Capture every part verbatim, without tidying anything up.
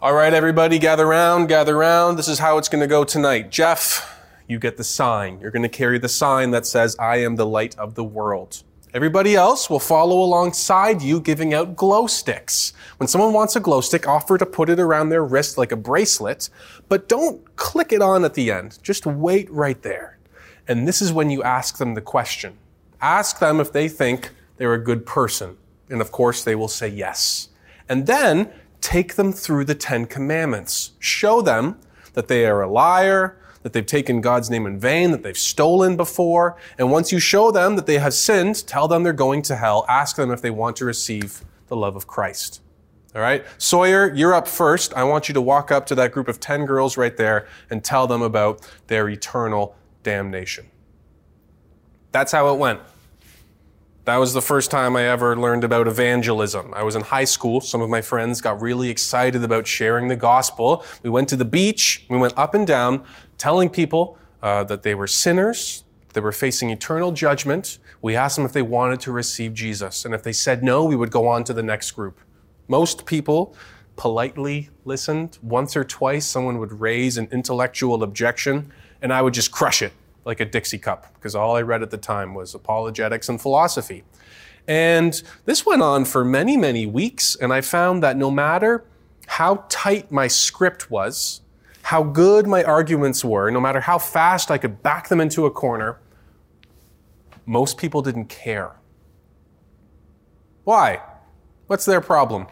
All right, everybody, gather round, gather round. This is how it's going to go tonight. Jeff, you get the sign. You're going to carry the sign that says, I am the light of the world. Everybody else will follow alongside you giving out glow sticks. When someone wants a glow stick, offer to put it around their wrist like a bracelet, but don't click it on at the end. Just wait right there. And this is when you ask them the question. Ask them if they think they're a good person. And of course, they will say yes. And then take them through the Ten Commandments. Show them that they are a liar, that they've taken God's name in vain, that they've stolen before. And once you show them that they have sinned, tell them they're going to hell. Ask them if they want to receive the love of Christ. All right? Sawyer, you're up first. I want you to walk up to that group of ten girls right there and tell them about their eternal damnation. That's how it went. That was the first time I ever learned about evangelism. I was in high school. Some of my friends got really excited about sharing the gospel. We went to the beach. We went up and down telling people uh, that they were sinners. They were facing eternal judgment. We asked them if they wanted to receive Jesus. And if they said no, we would go on to the next group. Most people politely listened. Once or twice, someone would raise an intellectual objection, and I would just crush it like a Dixie cup, because all I read at the time was apologetics and philosophy. And this went on for many, many weeks, and I found that no matter how tight my script was, how good my arguments were, no matter how fast I could back them into a corner, most people didn't care. Why? What's their problem?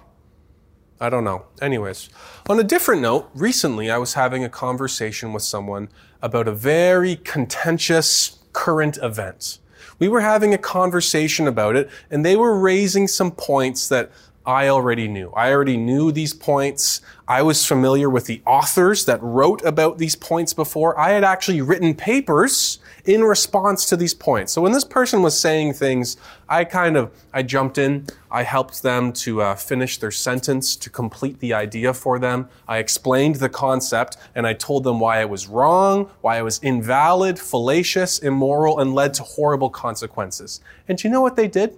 I don't know. Anyways, on a different note, recently I was having a conversation with someone about a very contentious current event. We were having a conversation about it, and they were raising some points that I already knew. I already knew these points. I was familiar with the authors that wrote about these points before. I had actually written papers in response to these points. So when this person was saying things, I kind of, I jumped in. I helped them to uh, finish their sentence, to complete the idea for them. I explained the concept, and I told them why it was wrong, why it was invalid, fallacious, immoral, and led to horrible consequences. And do you know what they did?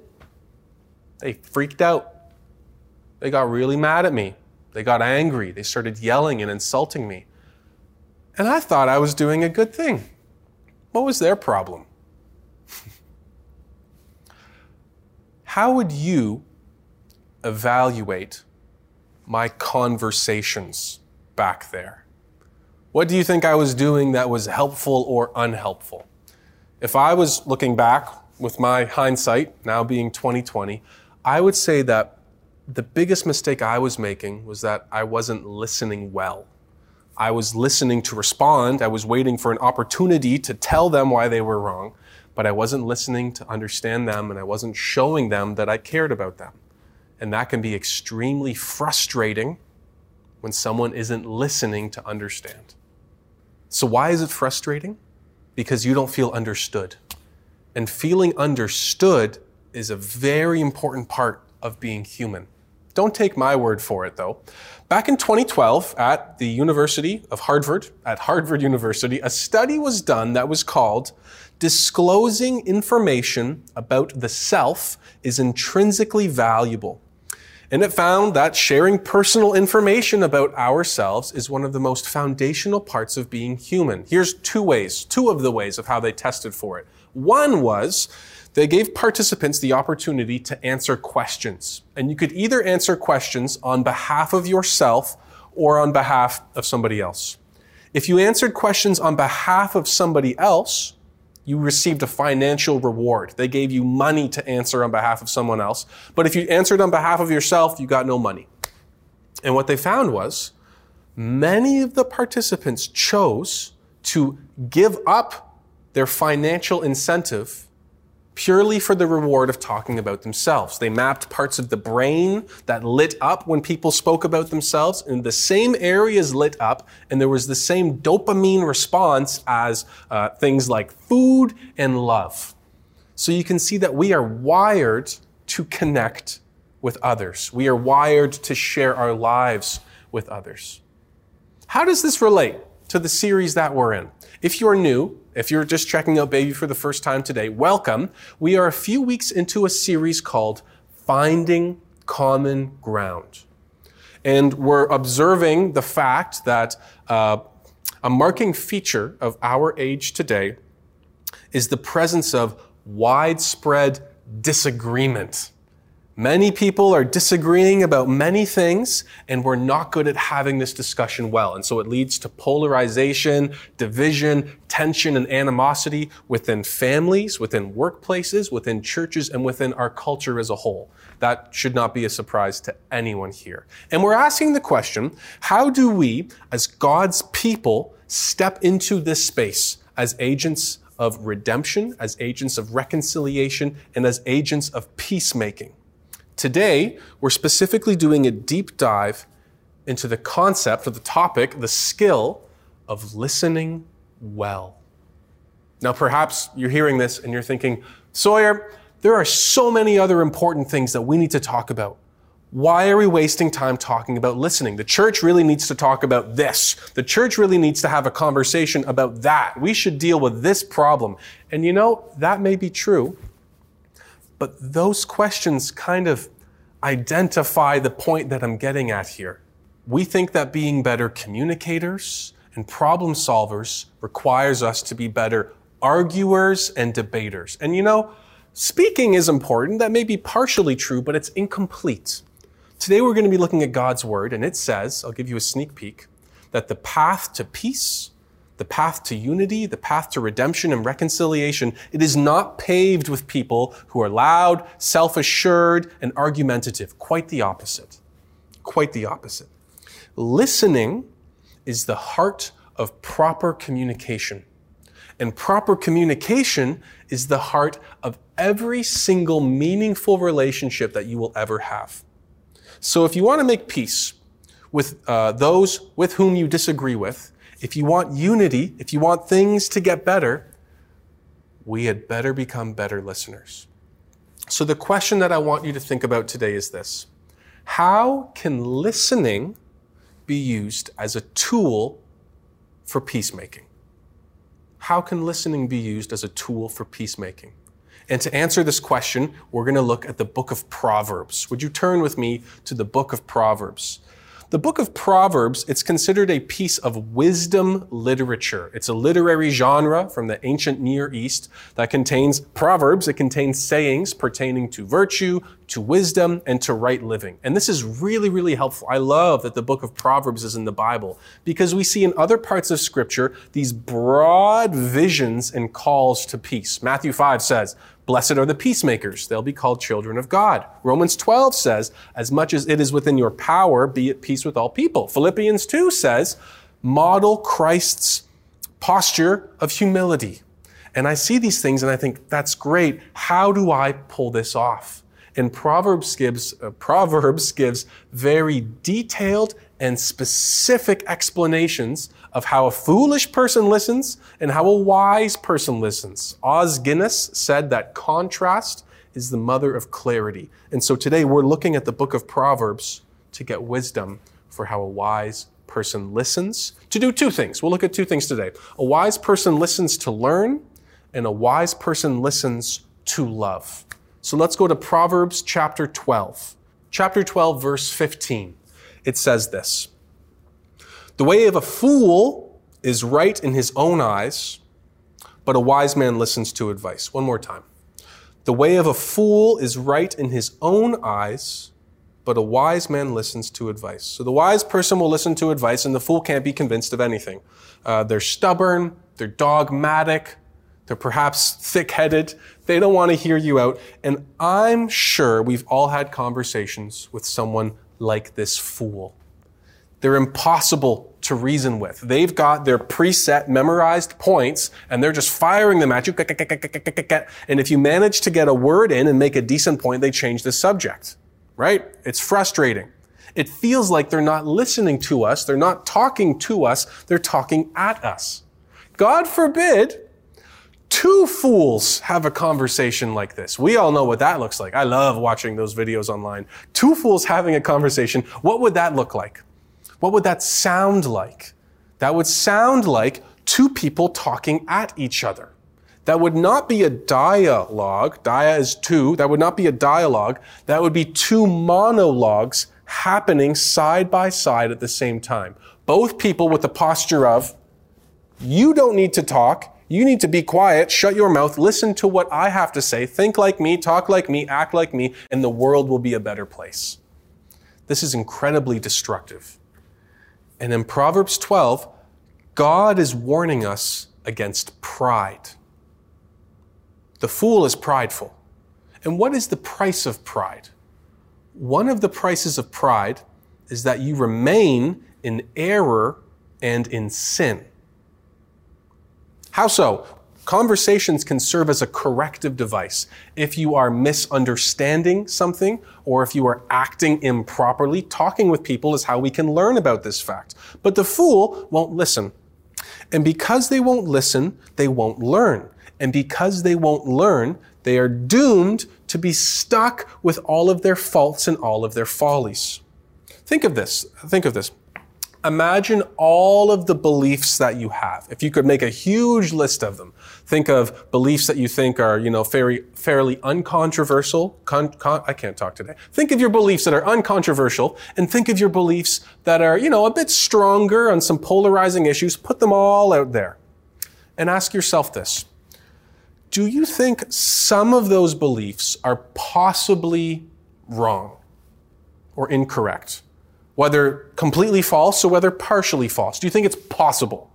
They freaked out. They got really mad at me. They got angry. They started yelling and insulting me. And I thought I was doing a good thing. What was their problem? How would you evaluate my conversations back there? What do you think I was doing that was helpful or unhelpful? If I was looking back with my hindsight, now being twenty twenty, I would say that the biggest mistake I was making was that I wasn't listening well. I was listening to respond. I was waiting for an opportunity to tell them why they were wrong, but I wasn't listening to understand them, and I wasn't showing them that I cared about them. And that can be extremely frustrating when someone isn't listening to understand. So why is it frustrating? Because you don't feel understood. And feeling understood is a very important part of being human. Don't take my word for it, though. Back in twenty twelve, at the University of Harvard, at Harvard University, a study was done that was called Disclosing Information About the Self is Intrinsically Valuable. And it found that sharing personal information about ourselves is one of the most foundational parts of being human. Here's two ways, two of the ways of how they tested for it. One was, they gave participants the opportunity to answer questions. And you could either answer questions on behalf of yourself or on behalf of somebody else. If you answered questions on behalf of somebody else, you received a financial reward. They gave you money to answer on behalf of someone else. But if you answered on behalf of yourself, you got no money. And what they found was many of the participants chose to give up their financial incentive purely for the reward of talking about themselves. They mapped parts of the brain that lit up when people spoke about themselves, and the same areas lit up, and there was the same dopamine response as uh, things like food and love. So you can see that we are wired to connect with others. We are wired to share our lives with others. How does this relate to the series that we're in? If you're new, if you're just checking out Baby for the first time today, welcome. We are a few weeks into a series called Finding Common Ground. And we're observing the fact that uh, a marking feature of our age today is the presence of widespread disagreement. Many people are disagreeing about many things, and we're not good at having this discussion well. And so it leads to polarization, division, tension, and animosity within families, within workplaces, within churches, and within our culture as a whole. That should not be a surprise to anyone here. And we're asking the question, how do we, as God's people, step into this space as agents of redemption, as agents of reconciliation, and as agents of peacemaking? Today, we're specifically doing a deep dive into the concept or the topic, the skill of listening well. Now, perhaps you're hearing this and you're thinking, Sawyer, there are so many other important things that we need to talk about. Why are we wasting time talking about listening? The church really needs to talk about this. The church really needs to have a conversation about that. We should deal with this problem. And you know, that may be true. But those questions kind of identify the point that I'm getting at here. We think that being better communicators and problem solvers requires us to be better arguers and debaters. And you know, speaking is important. That may be partially true, but it's incomplete. Today we're going to be looking at God's Word, and it says, I'll give you a sneak peek, that the path to peace, the path to unity, the path to redemption and reconciliation, it is not paved with people who are loud, self-assured, and argumentative. Quite the opposite. Quite the opposite. Listening is the heart of proper communication. And proper communication is the heart of every single meaningful relationship that you will ever have. So if you want to make peace with uh, those with whom you disagree with, if you want unity, if you want things to get better, we had better become better listeners. So the question that I want you to think about today is this. How can listening be used as a tool for peacemaking? How can listening be used as a tool for peacemaking? And to answer this question, we're going to look at the book of Proverbs. Would you turn with me to the book of Proverbs? The book of Proverbs, it's considered a piece of wisdom literature. It's a literary genre from the ancient Near East that contains proverbs. It contains sayings pertaining to virtue, to wisdom, and to right living. And this is really, really helpful. I love that the book of Proverbs is in the Bible because we see in other parts of Scripture these broad visions and calls to peace. Matthew five says, "Blessed are the peacemakers. They'll be called children of God." Romans twelve says, "As much as it is within your power, be at peace with all people." Philippians two says, "Model Christ's posture of humility." And I see these things and I think, that's great. How do I pull this off? And Proverbs gives, uh, Proverbs gives very detailed and specific explanations of how a foolish person listens and how a wise person listens. Oz Guinness said that contrast is the mother of clarity. And so today we're looking at the book of Proverbs to get wisdom for how a wise person listens. To do two things. We'll look at two things today. A wise person listens to learn, and a wise person listens to love. So let's go to Proverbs chapter twelve. Chapter twelve, verse fifteen. It says this, "The way of a fool is right in his own eyes, but a wise man listens to advice." One more time. "The way of a fool is right in his own eyes, but a wise man listens to advice." So the wise person will listen to advice, and the fool can't be convinced of anything. Uh, they're stubborn, they're dogmatic, they're perhaps thick-headed. They don't want to hear you out. And I'm sure we've all had conversations with someone like this fool. They're impossible to reason with. They've got their preset memorized points and they're just firing them at you. And if you manage to get a word in and make a decent point, they change the subject, right? It's frustrating. It feels like they're not listening to us. They're not talking to us. They're talking at us. God forbid two fools have a conversation like this. We all know what that looks like. I love watching those videos online. Two fools having a conversation. What would that look like? What would that sound like? That would sound like two people talking at each other. That would not be a dialogue. Dia is two. That would not be a dialogue. That would be two monologues happening side by side at the same time. Both people with the posture of, you don't need to talk, you need to be quiet, shut your mouth, listen to what I have to say, think like me, talk like me, act like me, and the world will be a better place. This is incredibly destructive. And in Proverbs twelve, God is warning us against pride. The fool is prideful. And what is the price of pride? One of the prices of pride is that you remain in error and in sin. How so? Conversations can serve as a corrective device. If you are misunderstanding something, or if you are acting improperly, talking with people is how we can learn about this fact. But the fool won't listen. And because they won't listen, they won't learn. And because they won't learn, they are doomed to be stuck with all of their faults and all of their follies. Think of this. Think of this. Imagine all of the beliefs that you have. If you could make a huge list of them, think of beliefs that you think are, you know, very, fairly uncontroversial. Con, con, I can't talk today. Think of your beliefs that are uncontroversial, and think of your beliefs that are, you know, a bit stronger on some polarizing issues. Put them all out there. And ask yourself this. Do you think some of those beliefs are possibly wrong or incorrect? Whether completely false or whether partially false. Do you think it's possible?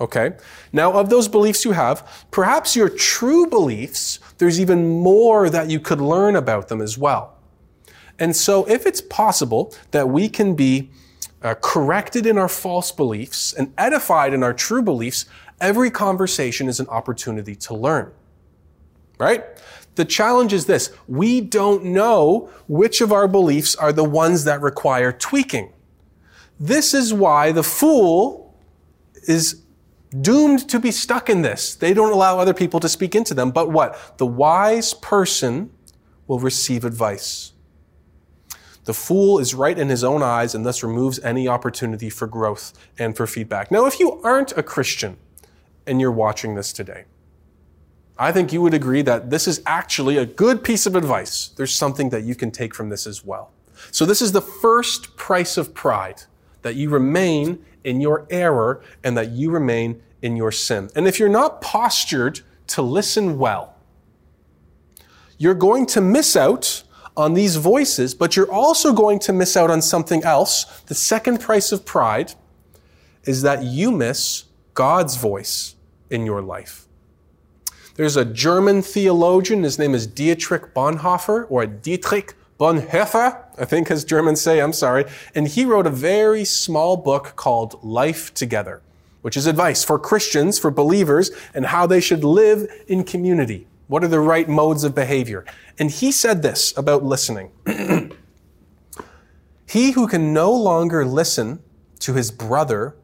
Okay. Now, of those beliefs you have, perhaps your true beliefs, there's even more that you could learn about them as well. And so if it's possible that we can be uh, corrected in our false beliefs and edified in our true beliefs, every conversation is an opportunity to learn. Right? The challenge is this. We don't know which of our beliefs are the ones that require tweaking. This is why the fool is doomed to be stuck in this. They don't allow other people to speak into them. But what? The wise person will receive advice. The fool is right in his own eyes and thus removes any opportunity for growth and for feedback. Now, if you aren't a Christian and you're watching this today, I think you would agree that this is actually a good piece of advice. There's something that you can take from this as well. So this is the first price of pride, that you remain in your error and that you remain in your sin. And if you're not postured to listen well, you're going to miss out on these voices, but you're also going to miss out on something else. The second price of pride is that you miss God's voice in your life. There's a German theologian, his name is Dietrich Bonhoeffer, or Dietrich Bonhoeffer, I think his Germans say, I'm sorry. And he wrote a very small book called Life Together, which is advice for Christians, for believers, and how they should live in community. What are the right modes of behavior? And he said this about listening. He who can no longer listen to his brother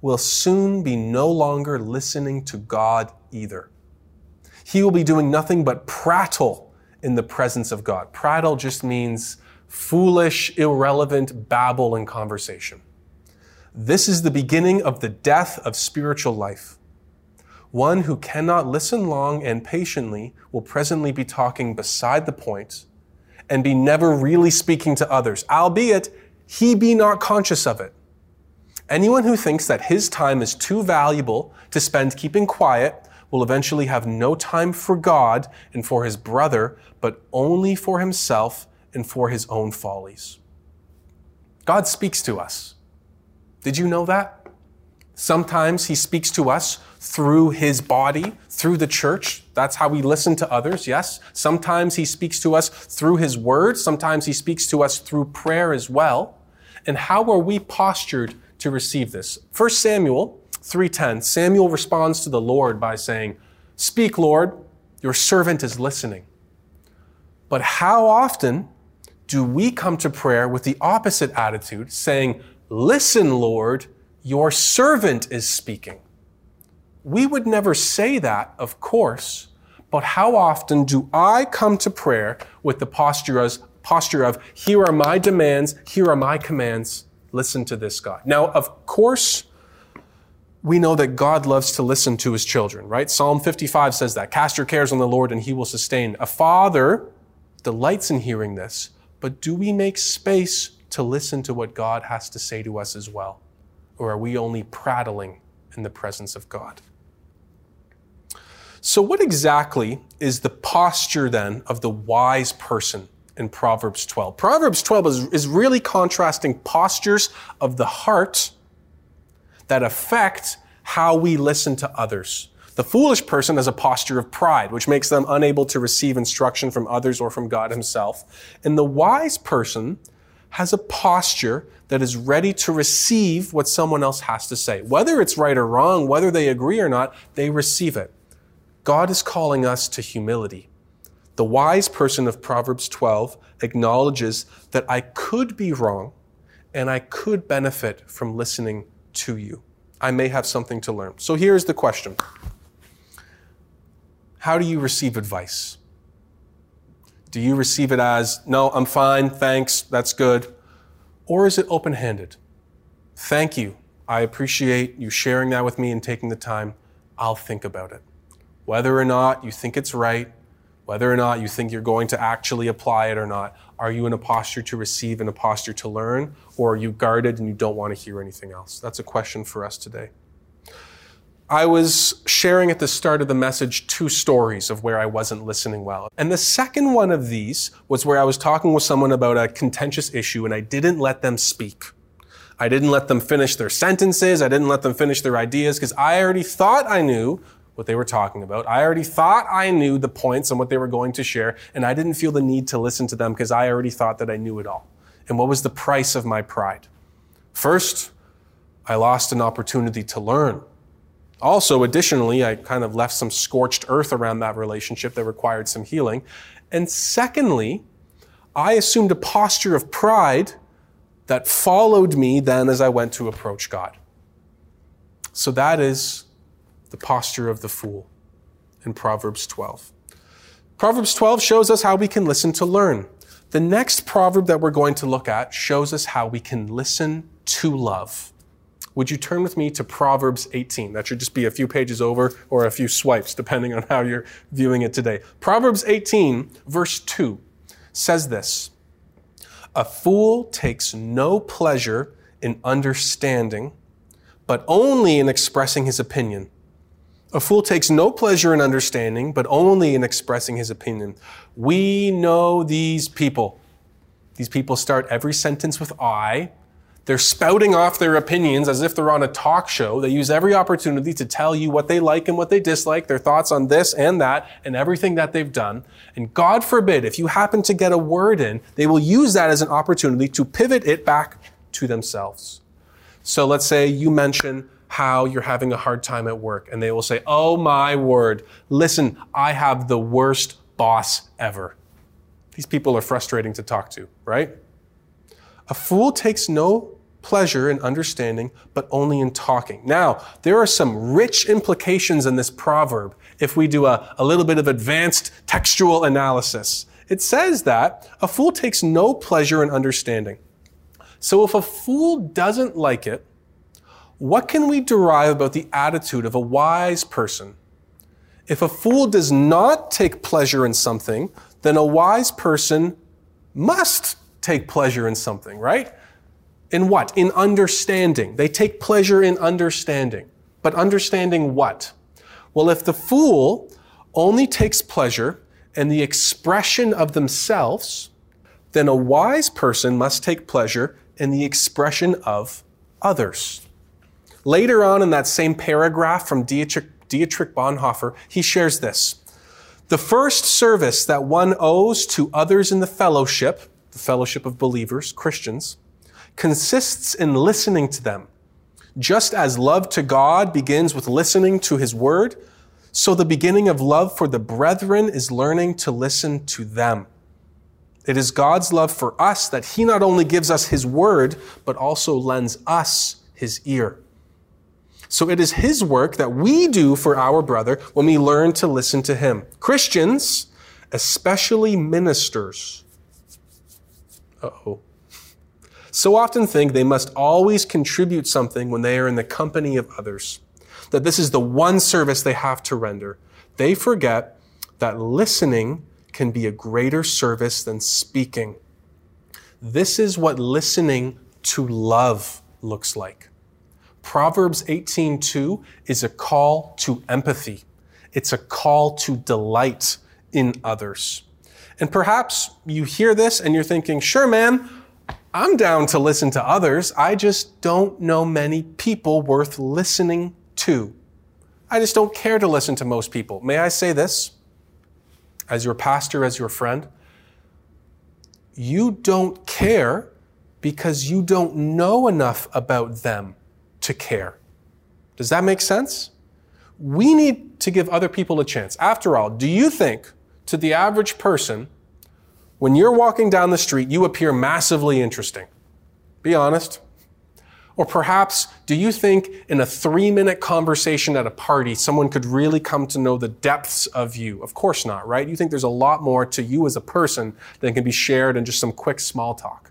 will soon be no longer listening to God either. He will be doing nothing but prattle in the presence of God. Prattle just means foolish, irrelevant babble and conversation. This is the beginning of the death of spiritual life. One who cannot listen long and patiently will presently be talking beside the point and be never really speaking to others, albeit he be not conscious of it. Anyone who thinks that his time is too valuable to spend keeping quiet will eventually have no time for God and for his brother, but only for himself and for his own follies. God speaks to us. Did you know that? Sometimes he speaks to us through his body, through the church. That's how we listen to others, yes. Sometimes he speaks to us through his word. Sometimes he speaks to us through prayer as well. And how are we postured to receive this? First Samuel three ten, Samuel responds to the Lord by saying, "Speak, Lord, your servant is listening." But how often do we come to prayer with the opposite attitude, saying, "Listen, Lord, your servant is speaking"? We would never say that, of course, but how often do I come to prayer with the posture of, posture of here are my demands, here are my commands, listen to this God. Now, of course, we know that God loves to listen to his children, right? Psalm fifty-five says that. Cast your cares on the Lord and he will sustain. A father delights in hearing this, but do we make space to listen to what God has to say to us as well? Or are we only prattling in the presence of God? So what exactly is the posture then of the wise person in Proverbs twelve? Proverbs twelve is, is really contrasting postures of the heart that affect how we listen to others. The foolish person has a posture of pride, which makes them unable to receive instruction from others or from God himself. And the wise person has a posture that is ready to receive what someone else has to say. Whether it's right or wrong, whether they agree or not, they receive it. God is calling us to humility. The wise person of Proverbs twelve acknowledges that I could be wrong and I could benefit from listening to you. I may have something to learn. So here's the question. How do you receive advice? Do you receive it as, no, I'm fine, thanks, that's good? Or is it open-handed? Thank you. I appreciate you sharing that with me and taking the time. I'll think about it. Whether or not you think it's right, whether or not you think you're going to actually apply it or not, are you in a posture to receive and a posture to learn, or are you guarded and you don't want to hear anything else? That's a question for us today. I was sharing at the start of the message two stories of where I wasn't listening well. And the second one of these was where I was talking with someone about a contentious issue and I didn't let them speak. I didn't let them finish their sentences. I didn't let them finish their ideas because I already thought I knew what they were talking about. I already thought I knew the points and what they were going to share, and I didn't feel the need to listen to them because I already thought that I knew it all. And what was the price of my pride? First, I lost an opportunity to learn. Also, additionally, I kind of left some scorched earth around that relationship that required some healing. And secondly, I assumed a posture of pride that followed me then as I went to approach God. So that is the posture of the fool in Proverbs twelve. Proverbs twelve shows us how we can listen to learn. The next proverb that we're going to look at shows us how we can listen to love. Would you turn with me to Proverbs eighteen? That should just be a few pages over or a few swipes, depending on how you're viewing it today. Proverbs eighteen, verse two, says this: "A fool takes no pleasure in understanding, but only in expressing his opinion." A fool takes no pleasure in understanding, but only in expressing his opinion. We know these people. These people start every sentence with I. They're spouting off their opinions as if they're on a talk show. They use every opportunity to tell you what they like and what they dislike, their thoughts on this and that, and everything that they've done. And God forbid, if you happen to get a word in, they will use that as an opportunity to pivot it back to themselves. So let's say you mention how you're having a hard time at work. And they will say, oh my word, listen, I have the worst boss ever. These people are frustrating to talk to, right? A fool takes no pleasure in understanding, but only in talking. Now, there are some rich implications in this proverb if we do a, a little bit of advanced textual analysis. It says that a fool takes no pleasure in understanding. So if a fool doesn't like it, what can we derive about the attitude of a wise person? If a fool does not take pleasure in something, then a wise person must take pleasure in something, right? In what? In understanding. They take pleasure in understanding. But understanding what? Well, if the fool only takes pleasure in the expression of themselves, then a wise person must take pleasure in the expression of others. Later on in that same paragraph from Dietrich, Dietrich Bonhoeffer, he shares this. The first service that one owes to others in the fellowship, the fellowship of believers, Christians, consists in listening to them. Just as love to God begins with listening to his word, so the beginning of love for the brethren is learning to listen to them. It is God's love for us that he not only gives us his word, but also lends us his ear. So it is his work that we do for our brother when we learn to listen to him. Christians, especially ministers, uh-oh, so often think they must always contribute something when they are in the company of others, that this is the one service they have to render. They forget that listening can be a greater service than speaking. This is what listening to love looks like. Proverbs eighteen two is a call to empathy. It's a call to delight in others. And perhaps you hear this and you're thinking, sure, man, I'm down to listen to others. I just don't know many people worth listening to. I just don't care to listen to most people. May I say this? As your pastor, as your friend, you don't care because you don't know enough about them to care. Does that make sense? We need to give other people a chance. After all, do you think to the average person, when you're walking down the street, you appear massively interesting? Be honest. Or perhaps, do you think in a three-minute conversation at a party, someone could really come to know the depths of you? Of course not, right? You think there's a lot more to you as a person than can be shared in just some quick small talk.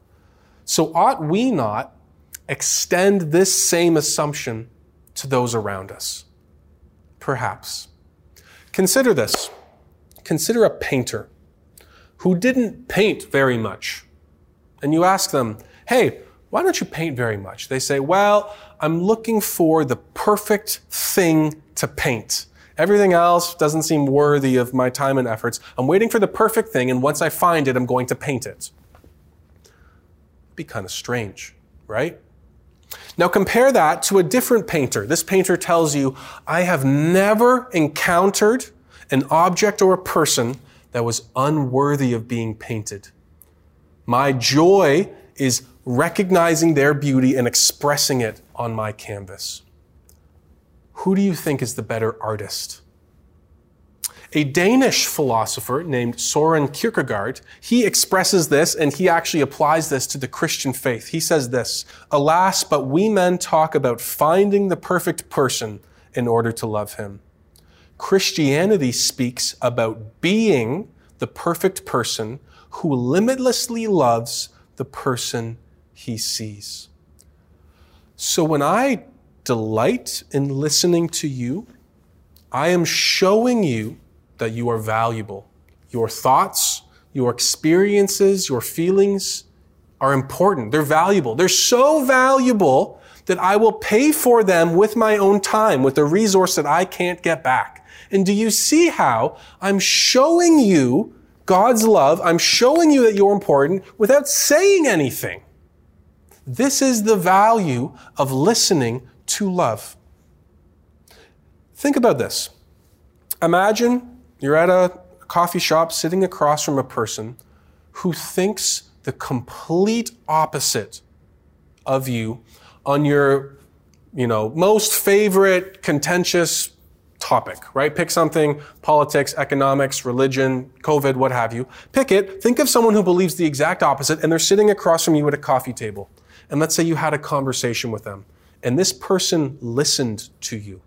So ought we not extend this same assumption to those around us? Perhaps. Consider this. Consider a painter who didn't paint very much. And you ask them, hey, why don't you paint very much? They say, well, I'm looking for the perfect thing to paint. Everything else doesn't seem worthy of my time and efforts. I'm waiting for the perfect thing, and once I find it, I'm going to paint it. It'd be kind of strange, right? Now compare that to a different painter. This painter tells you, I have never encountered an object or a person that was unworthy of being painted. My joy is recognizing their beauty and expressing it on my canvas. Who do you think is the better artist? A Danish philosopher named Søren Kierkegaard, he expresses this and he actually applies this to the Christian faith. He says this, alas, but we men talk about finding the perfect person in order to love him. Christianity speaks about being the perfect person who limitlessly loves the person he sees. So when I delight in listening to you, I am showing you that you are valuable. Your thoughts, your experiences, your feelings are important. They're valuable. They're so valuable that I will pay for them with my own time, with a resource that I can't get back. And do you see how I'm showing you God's love, I'm showing you that you're important without saying anything. This is the value of listening to love. Think about this. Imagine you're at a coffee shop sitting across from a person who thinks the complete opposite of you on your, you know, most favorite contentious topic, right? Pick something, politics, economics, religion, COVID, what have you. Pick it. Think of someone who believes the exact opposite, and they're sitting across from you at a coffee table. And let's say you had a conversation with them, and this person listened to you.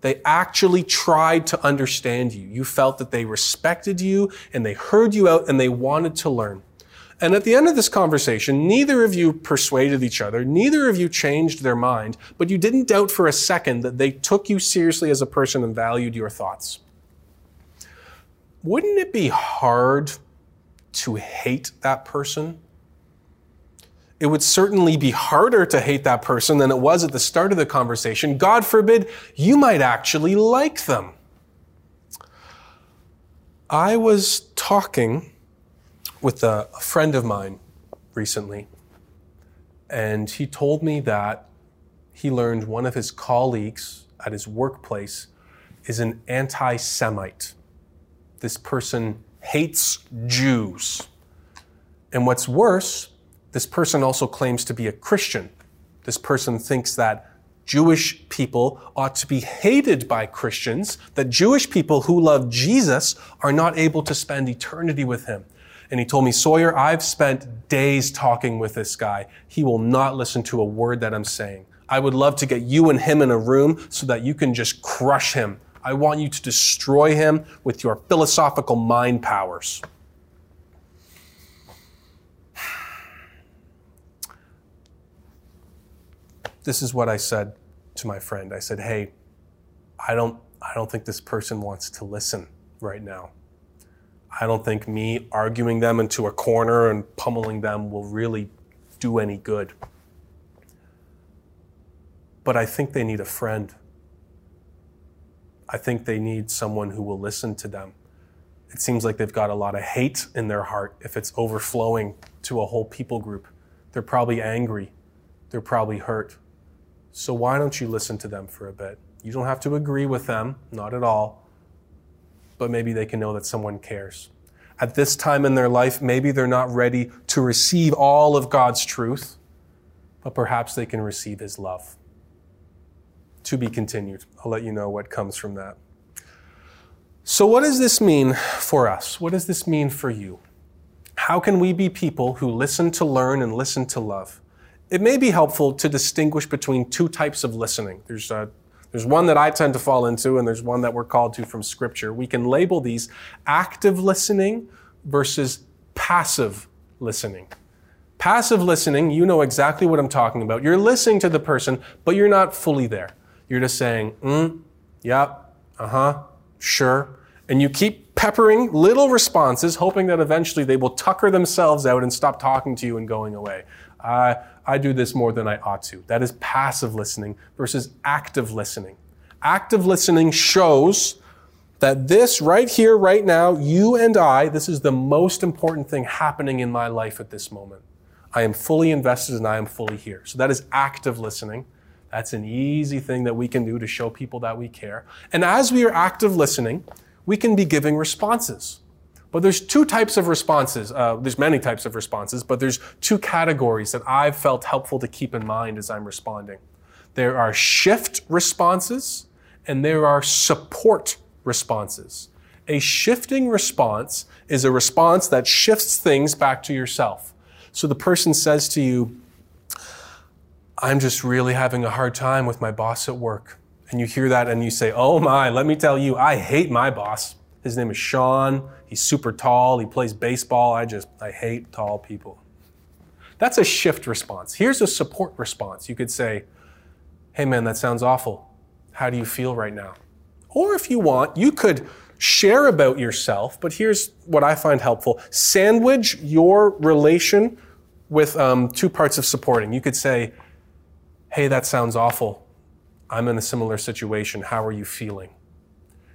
They actually tried to understand you. You felt that they respected you, and they heard you out, and they wanted to learn. And at the end of this conversation, neither of you persuaded each other, neither of you changed their mind, but you didn't doubt for a second that they took you seriously as a person and valued your thoughts. Wouldn't it be hard to hate that person? It would certainly be harder to hate that person than it was at the start of the conversation. God forbid, you might actually like them. I was talking with a, a friend of mine recently, and he told me that he learned one of his colleagues at his workplace is an anti-Semite. This person hates Jews. And what's worse, this person also claims to be a Christian. This person thinks that Jewish people ought to be hated by Christians, that Jewish people who love Jesus are not able to spend eternity with him. And he told me, Sawyer, I've spent days talking with this guy. He will not listen to a word that I'm saying. I would love to get you and him in a room so that you can just crush him. I want you to destroy him with your philosophical mind powers. This is what I said to my friend. I said, hey, I don't, I don't think this person wants to listen right now. I don't think me arguing them into a corner and pummeling them will really do any good. But I think they need a friend. I think they need someone who will listen to them. It seems like they've got a lot of hate in their heart. If it's overflowing to a whole people group, they're probably angry. They're probably hurt. So why don't you listen to them for a bit? You don't have to agree with them, not at all, but maybe they can know that someone cares. At this time in their life, maybe they're not ready to receive all of God's truth, but perhaps they can receive His love. To be continued. I'll let you know what comes from that. So what does this mean for us? What does this mean for you? How can we be people who listen to learn and listen to love? It may be helpful to distinguish between two types of listening. There's a, there's one that I tend to fall into, and there's one that we're called to from Scripture. We can label these active listening versus passive listening. Passive listening, you know exactly what I'm talking about. You're listening to the person, but you're not fully there. You're just saying, mm, yep, uh-huh, sure. And you keep peppering little responses, hoping that eventually they will tucker themselves out and stop talking to you and going away. Uh, I do this more than I ought to. That is passive listening versus active listening. Active listening shows that this right here, right now, you and I, this is the most important thing happening in my life at this moment. I am fully invested and I am fully here. So that is active listening. That's an easy thing that we can do to show people that we care. And as we are active listening, we can be giving responses. But there's two types of responses. Uh, there's many types of responses, but there's two categories that I've felt helpful to keep in mind as I'm responding. There are shift responses and there are support responses. A shifting response is a response that shifts things back to yourself. So the person says to you, I'm just really having a hard time with my boss at work. And you hear that and you say, oh my, let me tell you, I hate my boss. His name is Sean. He's super tall. He plays baseball. I just, I hate tall people. That's a shift response. Here's a support response. You could say, hey man, that sounds awful. How do you feel right now? Or if you want, you could share about yourself, but here's what I find helpful. Sandwich your relation with um, two parts of supporting. You could say, hey, that sounds awful. I'm in a similar situation. How are you feeling?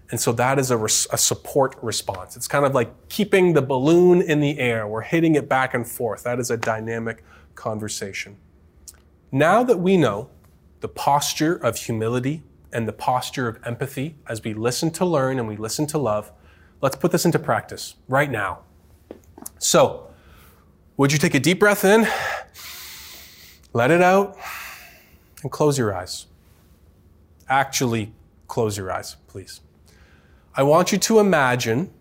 And so that is a, res- a support response. It's kind of like keeping the balloon in the air. We're hitting it back and forth. That is a dynamic conversation. Now that we know the posture of humility and the posture of empathy as we listen to learn and we listen to love, let's put this into practice right now. So, would you take a deep breath in, let it out, and close your eyes. Actually, close your eyes, please. I want you to imagine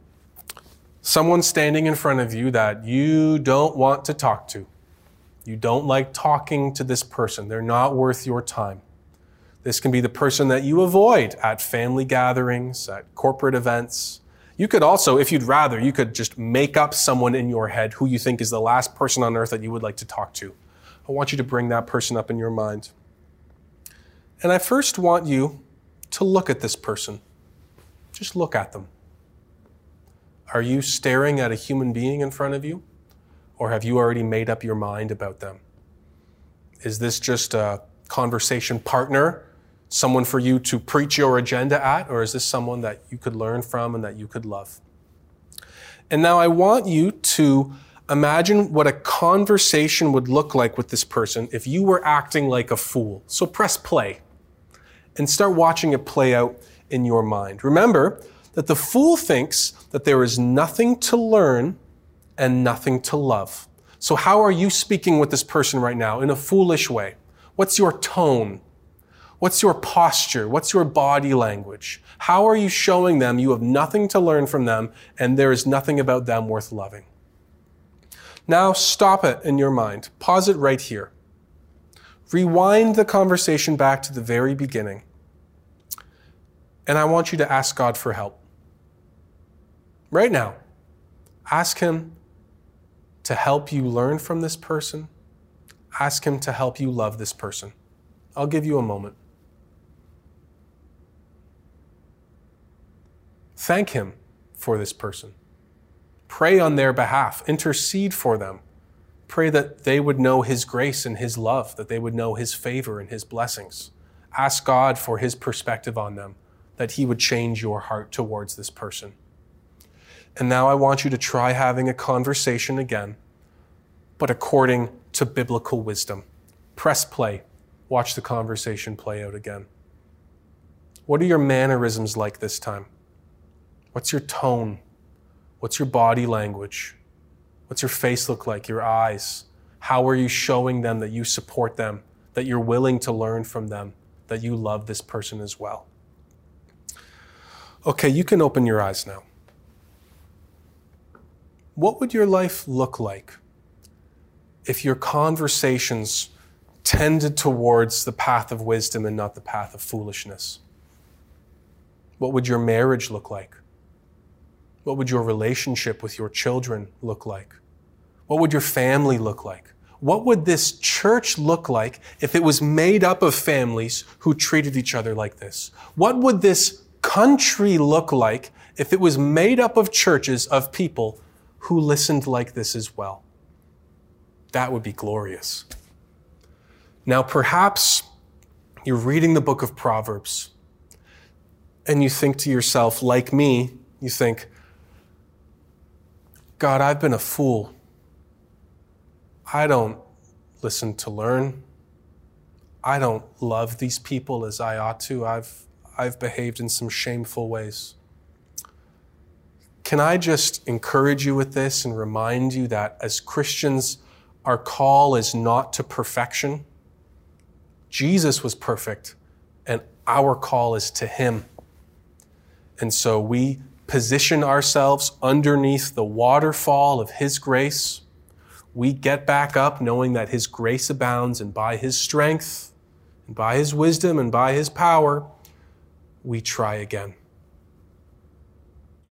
someone standing in front of you that you don't want to talk to. You don't like talking to this person. They're not worth your time. This can be the person that you avoid at family gatherings, at corporate events. You could also, if you'd rather, you could just make up someone in your head who you think is the last person on earth that you would like to talk to. I want you to bring that person up in your mind. And I first want you to look at this person. Just look at them. Are you staring at a human being in front of you? Or have you already made up your mind about them? Is this just a conversation partner, someone for you to preach your agenda at? Or is this someone that you could learn from and that you could love? And now I want you to imagine what a conversation would look like with this person if you were acting like a fool. So press play and start watching it play out in your mind. Remember that the fool thinks that there is nothing to learn and nothing to love. So how are you speaking with this person right now in a foolish way? What's your tone? What's your posture? What's your body language? How are you showing them you have nothing to learn from them and there is nothing about them worth loving? Now stop it in your mind. Pause it right here. Rewind the conversation back to the very beginning. And I want you to ask God for help. Right now, ask Him to help you learn from this person. Ask Him to help you love this person. I'll give you a moment. Thank Him for this person. Pray on their behalf. Intercede for them. Pray that they would know his grace and his love, that they would know his favor and his blessings. Ask God for his perspective on them, that he would change your heart towards this person. And now I want you to try having a conversation again, but according to biblical wisdom. Press play. Watch the conversation play out again. What are your mannerisms like this time? What's your tone? What's your body language? What's your face look like? Your eyes? How are you showing them that you support them, that you're willing to learn from them, that you love this person as well? Okay, you can open your eyes now. What would your life look like if your conversations tended towards the path of wisdom and not the path of foolishness? What would your marriage look like? What would your relationship with your children look like? What would your family look like? What would this church look like if it was made up of families who treated each other like this? What would this country look like if it was made up of churches of people who listened like this as well? That would be glorious. Now, perhaps you're reading the book of Proverbs and you think to yourself, like me, you think, God, I've been a fool. I don't listen to learn. I don't love these people as I ought to. I've, I've behaved in some shameful ways. Can I just encourage you with this and remind you that as Christians, our call is not to perfection. Jesus was perfect, and our call is to him. And so we position ourselves underneath the waterfall of his grace. We get back up knowing that his grace abounds, and by his strength, and by his wisdom, and by his power, we try again.